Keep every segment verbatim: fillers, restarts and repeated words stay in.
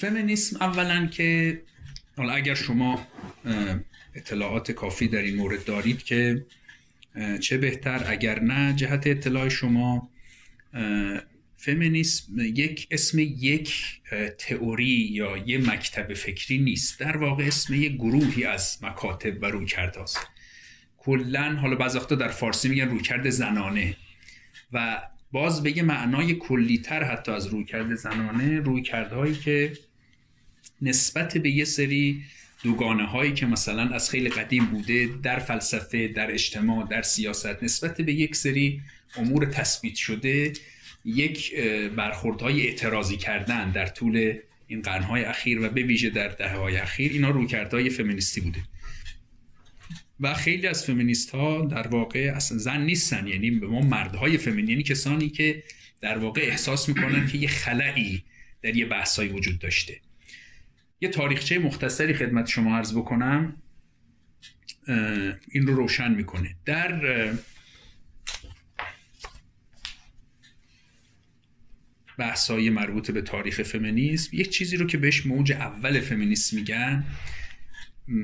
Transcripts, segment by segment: فمینیسم اولا که حالا اگر شما اطلاعات کافی در این مورد دارید که چه بهتر، اگر نه جهت اطلاع شما، فمینیسم یک اسم یک تئوری یا یک مکتب فکری نیست، در واقع اسم یک گروهی از مکاتب و رویکردهاست. کلن حالا بعضی وقتا در فارسی میگن رویکرد زنانه و باز به یه معنای کلیتر حتی از رویکرد زنانه، رویکردهایی که نسبت به یه سری دوگانه هایی که مثلا از خیلی قدیم بوده در فلسفه، در اجتماع، در سیاست، نسبت به یک سری امور تثبیت شده یک برخوردهای اعتراضی کردن در طول این قرنهای اخیر و به ویژه در دهه‌های اخیر، اینا رویکردهای فمینیستی بوده و خیلی از فمینیست ها در واقع اصلا زن نیستن، یعنی به ما مردهای فمینیستی، یعنی کسانی که در واقع احساس میکنن که یه خلایی در یه بحثایی وجود داشته. یه تاریخچه مختصری خدمت شما عرض بکنم این رو روشن میکنه. در بحث‌های مربوط به تاریخ فمینیسم یک چیزی رو که بهش موج اول فمینیسم میگن،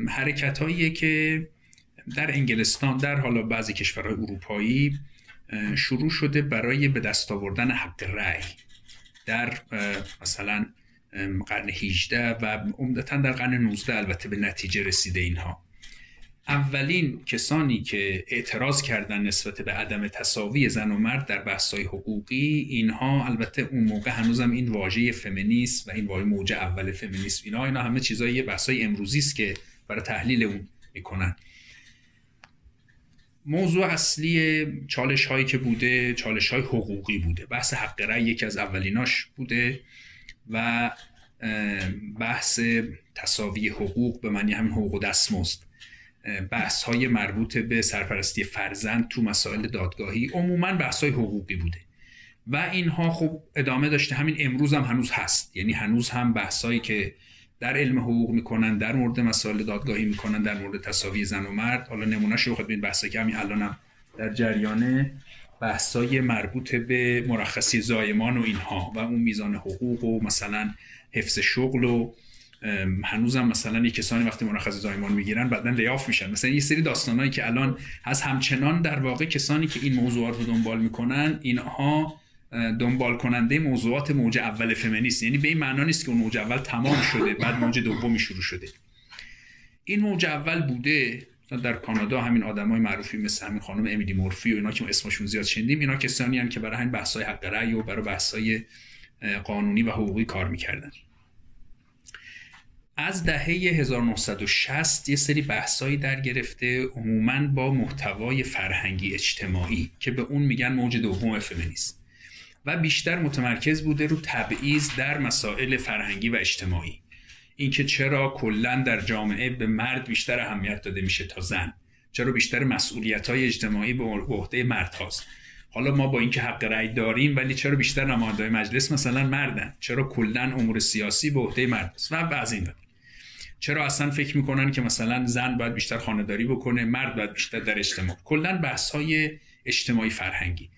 حرکت‌هایی که در انگلستان، در حالا بعضی کشورهای اروپایی شروع شده برای به دست آوردن حق رأی در مثلا قرن هجدهم و عمدتاً در قرن نوزدهم البته به نتیجه رسیده. اینها اولین کسانی که اعتراض کردن نسبت به عدم تساوی زن و مرد در بحث‌های حقوقی، اینها البته اون موقع هنوزم این واژه فمینیسم و این واژه موج اول فمینیسم، اینا اینا همه چیزای بحث‌های امروزی است که برای تحلیل اون میکنن. موضوع اصلی چالش هایی که بوده، چالش های حقوقی بوده. بحث حق رأی یکی از اولیناش بوده و بحث تساوی حقوق به معنی همین حقوق دستمزد، بحث های مربوط به سرپرستی فرزند تو مسائل دادگاهی، عموما بحث های حقوقی بوده و اینها خب ادامه داشته. همین امروز هم هنوز هست، یعنی هنوز هم بحث هایی که در علم حقوق میکنن در مورد مسائل دادگاهی میکنن در مورد تساوی زن و مرد. حالا نمونهش رو بخواید ببینید، بحثی که همین الانم در جریانه، بحثای مربوط به مرخصی زایمان و اینها و اون میزان حقوق و مثلا حفظ شغل و هنوزم مثلا کسانی وقتی مرخصی زایمان میگیرن بعداً لیاف میشن، مثلا یه سری داستانایی که الان از همچنان در واقع کسانی که این موضوعات رو دنبال میکنن، اینها دنبال کننده موضوعات موج اول فمینیسم، یعنی به این معنا نیست که اون موج اول تمام شده بعد موج دومی شروع شده. این موج اول بوده. در کانادا همین آدمای معروفی مثل همین خانم امیلی مورفی و اینا که اسمشون زیاد شنیدیم، اینا کسانی هستند که برای همین بحث‌های حق رأی و برای بحث‌های قانونی و حقوقی کار می‌کردن. از دهه هزار و نهصد و شصت یه سری بحثایی در گرفته عموماً با محتوای فرهنگی اجتماعی که به اون میگن موج دوم فمینیسم و بیشتر متمرکز بوده رو تبعیض در مسائل فرهنگی و اجتماعی، اینکه چرا کلا در جامعه به مرد بیشتر اهمیت داده میشه تا زن، چرا بیشتر مسئولیت‌های اجتماعی به عهده مرد هاست. حالا ما با اینکه حق رأی داریم ولی چرا بیشتر نماینده‌های مجلس مثلا مردن، چرا کلا امور سیاسی به عهده مرد است و بعض این داره. چرا اصلا فکر میکنن که مثلا زن باید بیشتر خانه‌داری بکنه، مرد باید بیشتر در اجتماع. کلا بحث‌های اجتماعی فرهنگی،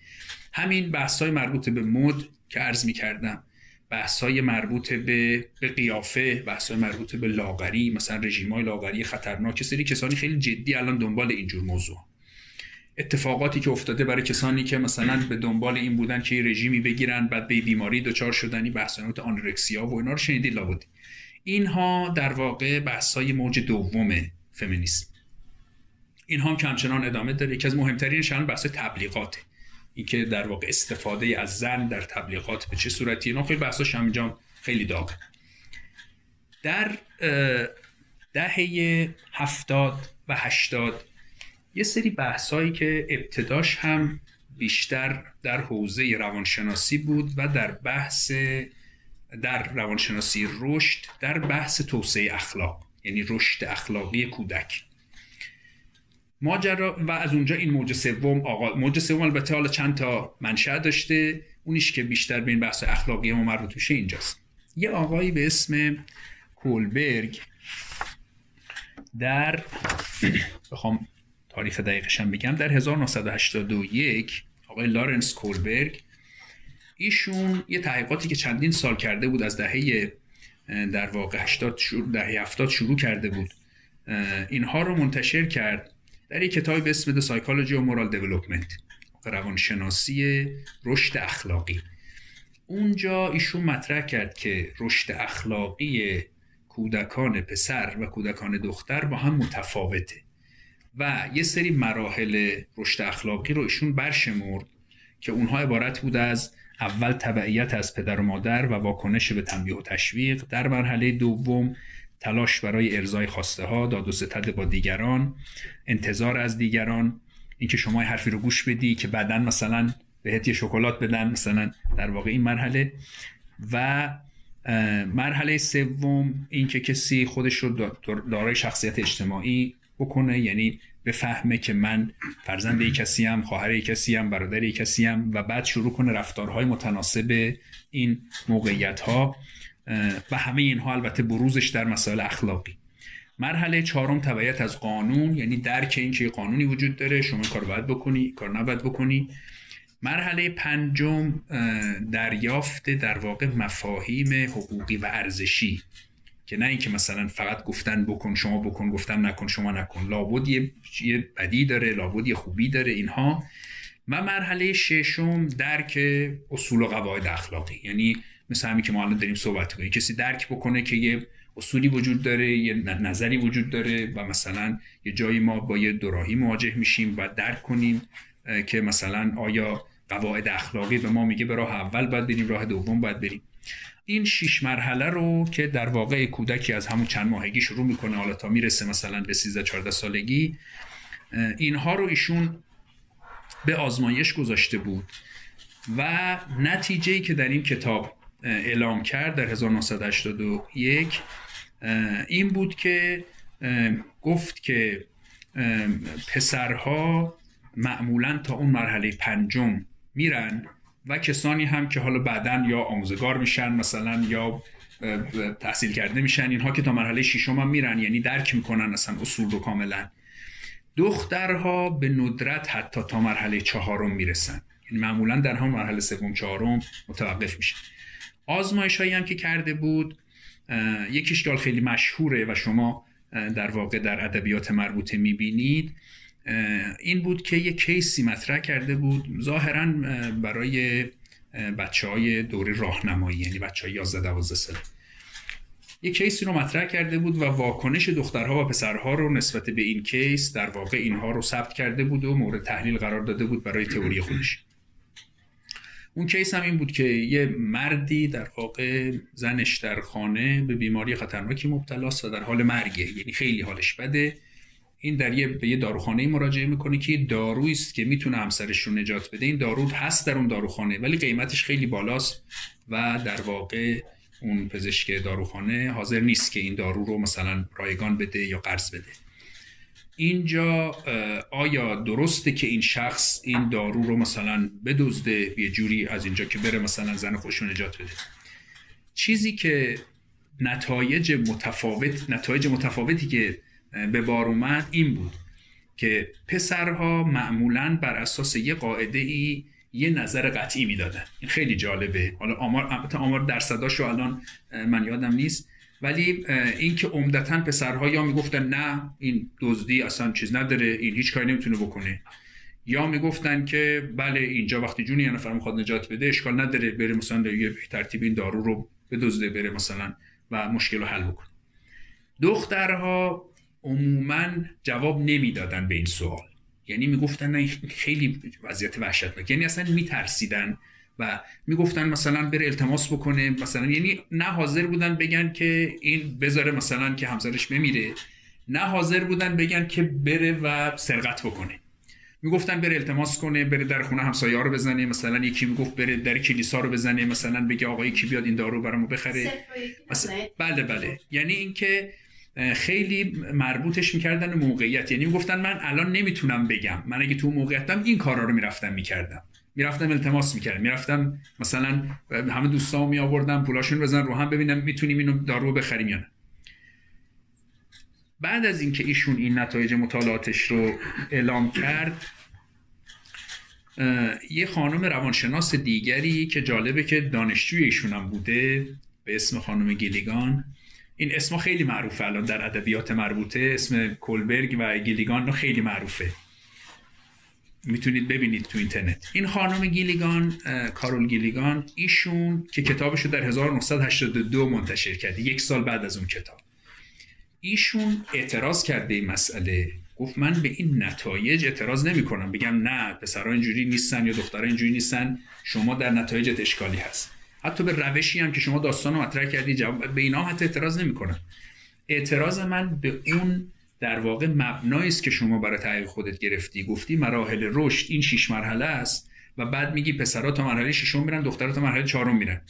همین بحث‌های مربوط به مد که عرض می‌کردم، بحث‌های مربوط به به قیافه، بحث‌های مربوط به لاغری، مثلا رژیم‌های لاغری خطرناک، سری کسانی خیلی جدی الان دنبال اینجور موضوع. اتفاقاتی که افتاده برای کسانی که مثلا به دنبال این بودن که یه رژیمی بگیرن بعد به بیماری دچار شدنی، بحث‌های مربوط به آنورکسیا و اینا رو شنیدید لابد. اینها در واقع بحث‌های موج دوم فمینیسم. اینها هم همچنان ادامه داره. یکی از مهم‌ترینش هم بحث تبلیغاته، این که در واقع استفاده از زن در تبلیغات به چه صورتی، اینا خیلی بحثاش همینجا خیلی داغه. در دهه هفتاد و هشتاد یه سری بحثایی که ابتداش هم بیشتر در حوزه روانشناسی بود و در بحث در روانشناسی رشد، در بحث توسعه اخلاق، یعنی رشد اخلاقی کودک ماجرا و از اونجا این موج سوم آغاز. موج سوم البته حالا چند تا منشأ داشته، اونیش که بیشتر به این بحث اخلاقی ما مربوط میشه اینجاست. یه آقایی به اسم کولبرگ در بخوام تاریخ دقیقش هم بگم، در هزار و نهصد و هشتاد و یک آقای لارنس کولبرگ، ایشون یه تحقیقاتی که چندین سال کرده بود از دهه در واقع هشتاد دهه هفتاد شروع کرده بود، اینها رو منتشر کرد در یک کتابی به اسم The Psychology of Moral Development، روانشناسی رشد اخلاقی. اونجا ایشون مطرح کرد که رشد اخلاقی کودکان پسر و کودکان دختر با هم متفاوته و یه سری مراحل رشد اخلاقی رو ایشون برشمرد که اونها عبارت بود از اول تبعیت از پدر و مادر و واکنش به تنبیه و تشویق، در مرحله دوم تلاش برای ارضای خواسته ها، داد و ستد با دیگران، انتظار از دیگران، اینکه شما حرفی رو گوش بدی که بعداً مثلا بهت یه شکلات بدن، مثلا در واقع این مرحله، و مرحله سوم اینکه کسی خودش رو دارای شخصیت اجتماعی بکنه، یعنی بفهمه که من فرزند یک کسی ام، خواهر یک کسی ام، برادر یک کسی ام، و بعد شروع کنه رفتارهای متناسب این موقعیت ها و همه اینها البته بروزش در مسائل اخلاقی. مرحله چهارم تبعیت از قانون، یعنی درک این که قانونی وجود داره، شما کار باید بکنی، کار نباید بکنی. مرحله پنجم دریافت در واقع مفاهیم حقوقی و ارزشی، که نه اینکه مثلا فقط گفتن بکن شما بکن، گفتن نکن شما نکن، لابد یه بدی داره، لابد یه خوبی داره اینها. و مرحله ششم درک اصول و قواعد اخلاقی، یعنی مثل همین که ما الان داریم صحبت می‌کنیم، کسی درک بکنه که یه اصولی وجود داره، یه نظری وجود داره و مثلا یه جایی ما با یه دوراهی مواجه میشیم و درک کنیم که مثلا آیا قواعد اخلاقی به ما میگه به راه اول باید بریم، راه دوم باید بریم. این شش مرحله رو که در واقع کودکی از همون چند ماهگی شروع میکنه حالا تا میرسه مثلا به سیزده چهارده سالگی، اینها رو ایشون به آزمایش گذاشته بود و نتیجه‌ای که در این کتاب اعلام کرد در هزار و نهصد و هشتاد و یک این بود که گفت که پسرها معمولاً تا اون مرحله پنجم میرن و کسانی هم که حالا بعداً یا آموزگار میشن مثلا یا تحصیل کرده میشن، اینها که تا مرحله ششم هم میرن، یعنی درک میکنن اصلا اصول رو کاملا. دخترها به ندرت حتی تا مرحله چهارم میرسن، یعنی معمولاً در هم مرحله سوم چهارم متوقف میشن. آزمایش هایی هم که کرده بود، یکیش که خیلی مشهوره و شما در واقع در ادبیات مربوطه میبینید، این بود که یه کیسی مطرح کرده بود ظاهراً برای بچه‌های دوره راهنمایی، یعنی بچه‌های یازده دوازده ساله، یه کیسی رو مطرح کرده بود و واکنش دخترها و پسرها رو نسبت به این کیس در واقع اینها رو ثبت کرده بود و مورد تحلیل قرار داده بود برای تئوری خودش. اون کیس هم این بود که یه مردی در واقع زنش در خانه به بیماری خطرناکی مبتلاست و در حال مرگه، یعنی خیلی حالش بده. این در یه به یه داروخانه‌ای مراجعه میکنه که دارویی است که میتونه همسرش رو نجات بده. این دارو هست در اون داروخانه ولی قیمتش خیلی بالاست و در واقع اون پزشک داروخانه حاضر نیست که این دارو رو مثلا رایگان بده یا قرض بده. اینجا آیا درسته که این شخص این دارو رو مثلا بدزده یه جوری از اینجا که بره مثلا زن خودش رو نجات بده؟ چیزی که نتایج متفاوت نتایج متفاوتی که به بار اومد این بود که پسرها معمولاً بر اساس یه قاعده ای یه نظر قطعی میدادن. این خیلی جالبه، حالا آمار آمار درصداشو الان من یادم نیست، ولی اینکه عمدتاً پسرها یا میگفتن نه این دزدی اصلا چیز نداره، این هیچ کاری نمیتونه بکنه، یا میگفتن که بله اینجا وقتی جون یه نفر میخواد نجات بده اشکال نداره بره مثلا به ترتیب این دارو رو بدزده بره مثلا و مشکل رو حل بکنه. دخترها عموماً جواب نمیدادن به این سوال، یعنی میگفتن نه خیلی وضعیت وحشتناک، یعنی اصلا میترسیدن و میگفتن مثلا بره التماس بکنه مثلا، یعنی نه حاضر بودن بگن که این بذاره مثلا که همسرش بمیره، نه حاضر بودن بگن که بره و سرقت بکنه. میگفتن بره التماس کنه، بره در خونه همسایه‌ها رو بزنه، مثلا یکی میگفت بره در کلیسا رو بزنه، مثلا بگه آقا یکی بیاد این دارو برامو بخره مثلا. بله بله، یعنی اینکه خیلی مربوطش میکردن به موقعیت، یعنی میگفتن من الان نمیتونم بگم، من اگه تو موقعیتم این کارا رو میرفتم میکردم، میرفتم التماس میکردم، میرفتم مثلا همه دوستامو میآوردم پولاشون بزن رو هم ببینم میتونیم اینو دارو بخریم یا نه. بعد از اینکه ایشون این نتایج مطالعاتش رو اعلام کرد، یه خانم روانشناس دیگری که جالبه که دانشجوی ایشون هم بوده به اسم خانم گیلیگان. این اسما خیلی معروفه الان در ادبیات مربوطه، اسم کولبرگ و گیلیگان خیلی معروفه، میتونید ببینید تو اینترنت. این خانم گیلیگان، کارول گیلیگان، ایشون که کتابش رو در هزار و نهصد و هشتاد و دو منتشر کرده، یک سال بعد از اون کتاب، ایشون اعتراض کرده این مسئله، گفت من به این نتایج اعتراض نمی کنم، بگم نه پسرها اینجوری نیستن یا دخترها اینجوری نیستن، شما در نتایجت اشکالی هست. حتی به روشی هم که شما داستان رو مطرح کردی جواب، به اینا هم حتی اعتراض نمی کنم. اعتراض من به اون در واقع مبنایی است که شما برای تحقیق خودت گرفتی، گفتی مراحل رشد این شش مرحله است و بعد میگی پسرها تا مرحله ششم میرن، دخترها تا مرحله چهارم میرن.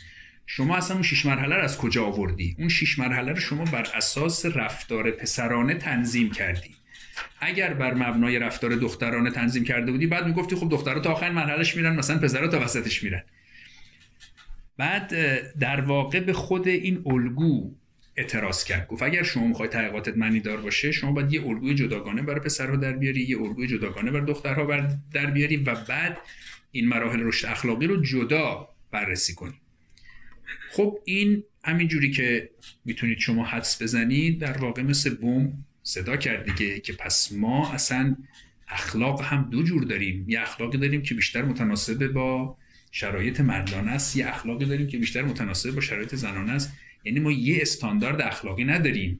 شما اصلا اون شش مرحله رو از کجا آوردی؟ اون شش مرحله رو شما بر اساس رفتار پسرانه تنظیم کردی. اگر بر مبنای رفتار دخترانه تنظیم کرده بودی، بعد میگفتی خب دخترها تا آخرین مرحلهش میرن، مثلا پسرها تا وسطش میرن. بعد در واقع به خود این الگو اعتراض کرد، گفت اگر شما میخواید تحقیقاتت معنی دار باشه، شما باید یه الگوی جداگانه برای پسرها در بیاری، یه الگوی جداگانه برای دخترها بر در بیاری و بعد این مراحل رشد اخلاقی رو جدا بررسی کنی. خب این همینجوری که میتونید شما حدس بزنید در واقع مثل بوم صدا کرد دیگه، که پس ما اصلا اخلاق هم دو جور داریم، یه اخلاقی داریم که بیشتر متناسب با شرایط مردانه است، یه اخلاقی داریم که بیشتر متناسب با شرایط زنانه است. یعنی ما یه استاندارد اخلاقی نداریم.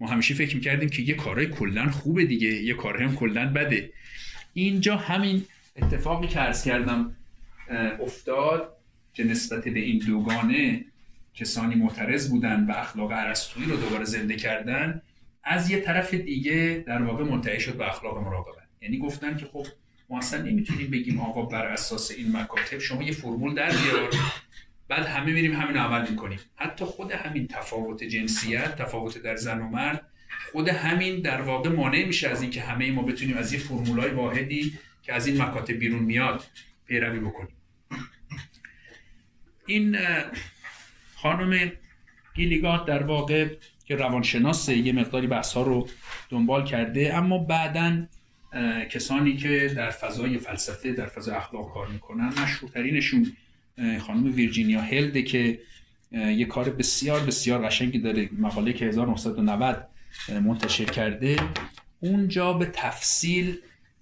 ما همیشه فکر می‌کردیم که یه کارهای کلاً خوبه دیگه، یه کارهای هم کلاً بده. اینجا همین اتفاقی که عرض کردم افتاد که نسبت به این دوگانه کسانی معترض بودن و اخلاق ارسطویی رو دوباره زنده کردن، از یه طرف دیگه در واقع منتهی شد به اخلاق مراقبت. یعنی گفتن که خب ما اصلا نمیتونیم بگیم آقا بر اساس این مکاتب شما یه فرمول در بیار، بعد همه میریم همین رو عمل میکنیم. حتی خود همین تفاوت جنسیت، تفاوت در زن و مرد، خود همین در واقع مانع میشه از این که همه ما بتونیم از یه فرمولای واحدی که از این مکاتب بیرون میاد پیروی بکنیم. این خانم گیلیگان در واقع که روانشناس، یه مقداری بحث‌ها رو دنبال کرده، اما بعداً کسانی که در فضای فلسفه، در فضای اخلاق کار میکنن، مشهورترینشون خانم ویرجینیا هلده که یه کار بسیار بسیار قشنگی داره، مقاله که هزار و نهصد و نود منتشر کرده، اونجا به تفصیل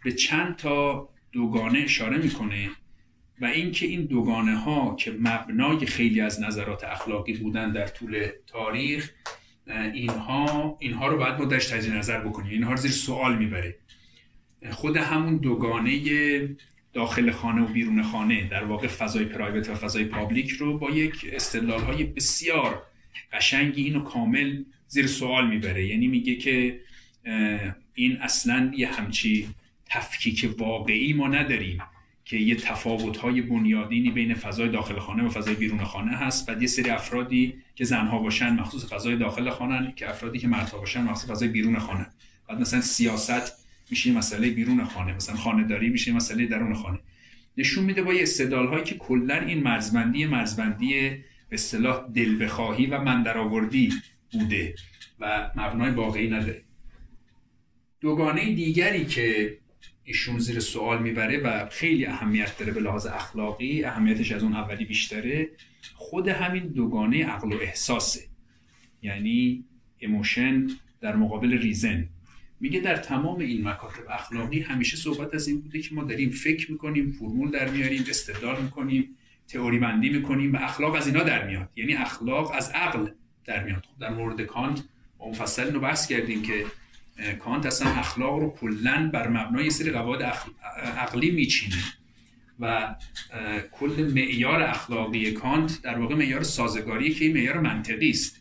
به چند تا دوگانه اشاره میکنه و اینکه این دوگانه ها که مبنای خیلی از نظرات اخلاقی بودن در طول تاریخ، اینها اینها رو باید ما درش تجزیه نظر بکنیم، اینها رو زیر سوال میبره. خود همون دوگانه داخل خانه و بیرون خانه، در واقع فضای پرایوت و فضای پابلیک رو با یک استدلال‌های بسیار قشنگی اینو کامل زیر سوال میبره. یعنی میگه که این اصلاً یه همچی تفکیک واقعی ما نداریم که یه تفاوت‌های بنیادینی بین فضای داخل خانه و فضای بیرون خانه هست. بعد یه سری افرادی که زنها باشن مخصوص فضای داخل خانه، که افرادی که مردها باشن مخصوص فضای بیرون خانه. بعد مثلا سیاست میشه مسئله بیرون خانه، مثلا خانه‌داری میشه مسئله درون خانه. نشون میده با یه استدلال‌هایی که کلاً این مرزبندی مرزبندی به اصطلاح دل بخواهی و من درآوردی بوده و مبنای واقعی نداره. دوگانه دیگری که ایشون زیر سوال میبره و خیلی اهمیت داره به لحاظ اخلاقی، اهمیتش از اون اولی بیشتره، خود همین دوگانه عقل و احساسه، یعنی ایموشن در مقابل ریزن. میگه در تمام این مکاتب اخلاقی همیشه صحبت از این بوده که ما داریم فکر میکنیم، فرمول در میاریم، استدلال میکنیم، تئوری بندی میکنیم و اخلاق از اینا در میاد، یعنی اخلاق از عقل در میاد. در مورد کانت مفصل اینو بحث کردیم که کانت اصلا اخلاق رو کلا بر مبنای یه سری قواعد اخ... عقلی میچینه و کل معیار اخلاقی کانت در واقع معیار سازگاریه که این معیار منطقی است.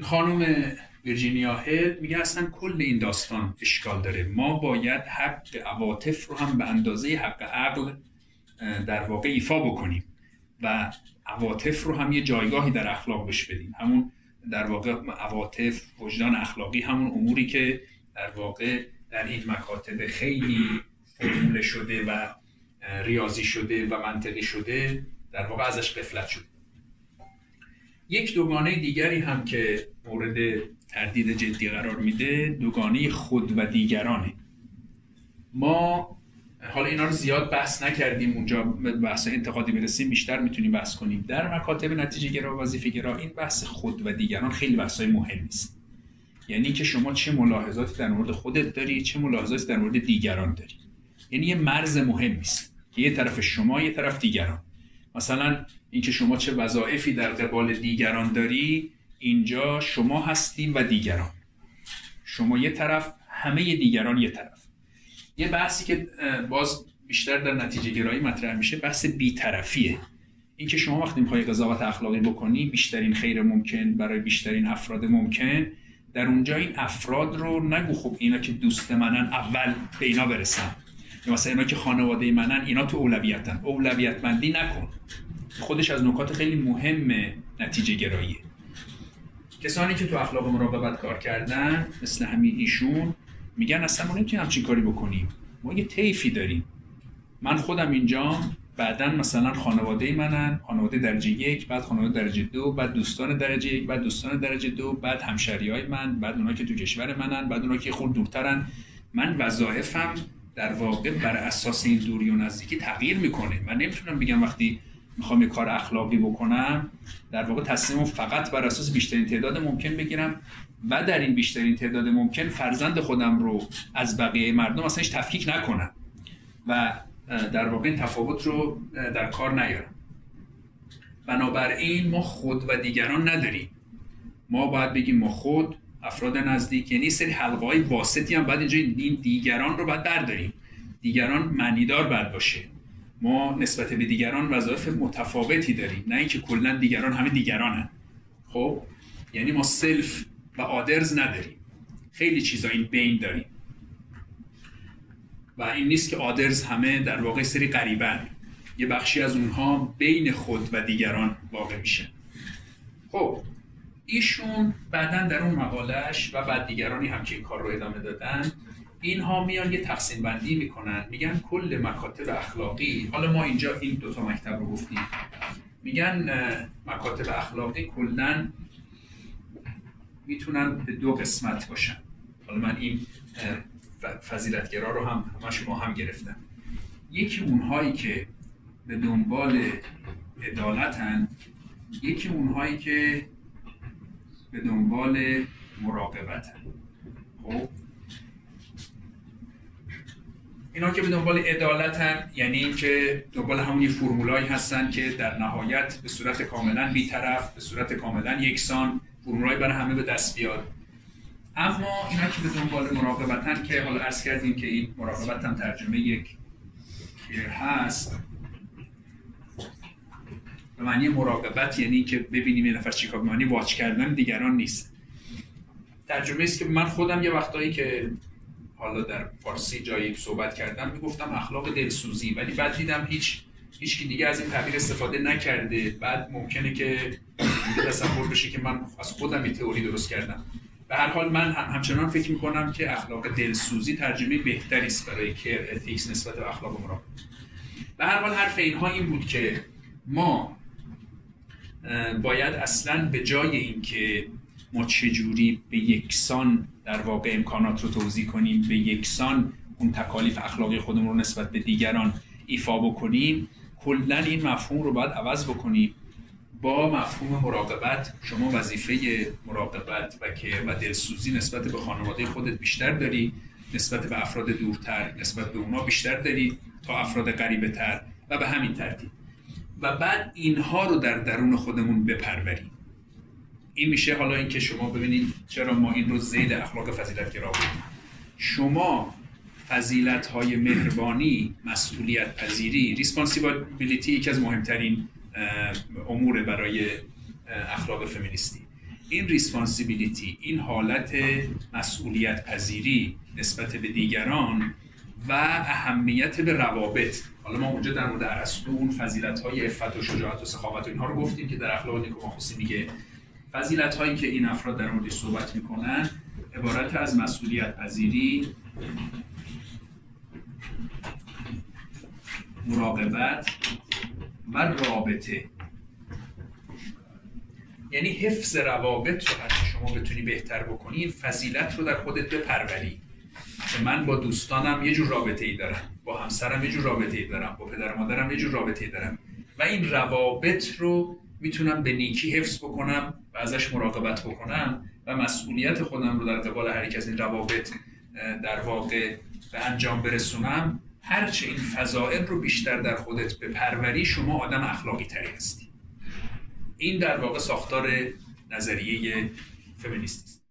خانم ویرجینیا هل میگه اصلا کل این داستان اشکال داره، ما باید حق عواطف رو هم به اندازه حق عقل در واقع ایفا بکنیم و عواطف رو هم یه جایگاهی در اخلاق بهش بدیم. همون در واقع عواطف، وجدان اخلاقی، همون اموری که در واقع در این مکاتب خیلی فرمول شده و ریاضی شده و منطقی شده، در واقع ازش غفلت شده. یک دوگانه دیگری هم که مورد تردید جدی قرار میده، دوگانه خود و دیگرانه. ما حالا اینا رو زیاد بحث نکردیم، اونجا بحث انتقادی برسیم بیشتر میتونیم بحث کنیم. در مکاتب نتیجه گرا و وظیفه گرا این بحث خود و دیگران خیلی بحثای مهم نیست، یعنی که شما چه ملاحظاتی در مورد خودت داری، چه ملاحظاتی در مورد دیگران داری، یعنی یه مرز مهم نیست که یه طرف شما یه طرف دیگران. مثلا اینکه شما چه وظایفی در قبال دیگران داری، اینجا شما هستیم و دیگران، شما یه طرف، همه دیگران یه طرف. یه بحثی که باز بیشتر در نتیجه گرایی مطرح میشه بحث بی‌طرفیه، اینکه شما وقتی میخوای قضاوت اخلاقی بکنی بیشترین خیر ممکن برای بیشترین افراد ممکن، در اونجا این افراد رو نگو خب اینا که دوست منن اول به اینا برسن، یا مثلا اینا که خانواده منن اینا تو اولویتن، اولویت مندی نکن. خودش از نکات خیلی مهم نتیجه گراییه. کسانی که تو اخلاق مراقبت کار کردن مثل همین ایشون میگن اصلا ما نمیتونیم همچین کاری بکنیم، ما یه طیفی داریم، من خودم اینجام، بعدن مثلا خانواده منن، خانواده درجه یک، بعد خانواده درجه دو، بعد دوستان درجه یک، بعد دوستان درجه دو، بعد همشهریای من، بعد اونا که تو کشور منن، بعد اونا که خود دورترن. من وظایفم در واقع بر اساس این دوری و نزدیکی تغییر میکنه. من نمیتونم بگم وقتی میخوام یه کار اخلاقی بکنم در واقع تصمیمم فقط بر اساس بیشترین تعداد ممکن بگیرم و در این بیشترین تعداد ممکن فرزند خودم رو از بقیه مردم اصلا هیچ تفکیک نکنم و در واقع این تفاوت رو در کار نیارم. بنابراین ما خود و دیگران نداریم، ما باید بگیم ما خود، افراد نزدیک، یعنی سری حلقه‌های واسطی هم باید اینجا این دیگران رو باید برداریم. دیگران معنیدار باید باشه، ما نسبت به دیگران وظایف متفاوتی داریم، نه اینکه کلا دیگران همه دیگرانن. خب یعنی ما سلف و آدرز نداریم، خیلی چیزا این بین داریم و این نیست که آدرز همه در واقع سری غریبن، یه بخشی از اونها بین خود و دیگران واقع میشه. خب ایشون بعدن در اون مقالهش و بعد دیگرانی هم که این کار رو ادامه دادن، اینها میان یه تقسیم بندی میکنن، میگن کل مکاتب اخلاقی، حالا ما اینجا این دوتا مکتب رو گفتیم، میگن مکاتب اخلاقی کلن میتونن به دو قسمت باشن. حالا من این فضیلتگرا رو هم همش با هم گرفتم. یکی اونهایی که به دنبال عدالتن، یکی اونهایی که به دنبال مراقبتن. خب اینا که به دنبال عدالتن یعنی این که دنبال همون فرمولایی هستن که در نهایت به صورت کاملا بی‌طرف، به صورت کاملا یکسان، فرمولایی برای همه به دست بیاد. اما اینا که به دنبال مراقبتن که حالا عرض کردیم که این مراقبت هم ترجمه یک کیر هست، به معنی مراقبت یعنی که ببینیم یه نفر چیکار، به معنی واچ کردن دیگران نیست. ترجمه است که من خودم یه وقتایی که حالا در فارسی جایی صحبت کردم میگفتم اخلاق دلسوزی، ولی بعد دیدم هیچ هیچ کی دیگه از این تعبیر استفاده نکرده. بعد ممکنه که تصور بشه که من از خودم یه تئوری درست کردم. به هر حال من هم همچنان فکر میکنم که اخلاق دلسوزی ترجمه بهتری است برای کیر اتیکس نسبت به اخلاق مراقبت. به هر حال حرف اینها این بود که ما باید اصلا به جای اینکه ما چجوری به یکسان در واقع امکانات رو توزیع کنیم، به یکسان اون تکالیف اخلاقی خودمون رو نسبت به دیگران ایفا بکنیم، کلا این مفهوم رو باید عوض بکنیم با مفهوم مراقبت. شما وظیفه مراقبت و که و دلسوزی نسبت به خانواده خودت بیشتر داری، نسبت به افراد دورتر نسبت به اونا بیشتر داری تا افراد قریبه تر و به همین ترتیب، و بعد اینها رو در درون خودمون بپروریم. این میشه حالا این که شما ببینید چرا ما این رو زید اخلاق فضیلت‌گرا بودیم. شما فضیلت‌های مهربانی، مسئولیت پذیری، ریسپانسیبیلیتی یکی از مهمترین امور برای اخلاق فمینیستی. این ریسپانسیبیلیتی، این حالت مسئولیت پذیری نسبت به دیگران و اهمیت به روابط. حالا ما اونجا در مورد ارسطو اون فضیلت‌های عفت و شجاعت و سخاوت و اینها رو گفتیم که در اخلاق نیکوماخوسی میگه فضیلت هایی که این افراد در موردش صحبت میکنن عبارت از مسئولیت پذیری، مراقبت و رابطه، یعنی حفظ روابط رو هرچی شما بتونی بهتر بکنی. این فضیلت رو در خودت بپروری که من با دوستانم یه جور رابطه ای دارم، با همسرم یه جور رابطه‌ای دارم، با پدر مادرم یه جور رابطه‌ای دارم و این روابط رو میتونم به نیکی حفظ بکنم و ازش مراقبت بکنم و مسئولیت خودم رو در قبال هر یک از این روابط در واقع به انجام برسونم. هرچه این فضائل رو بیشتر در خودت بپروری، شما آدم اخلاقی تری هستی. این در واقع ساختار نظریه فمینیستی است.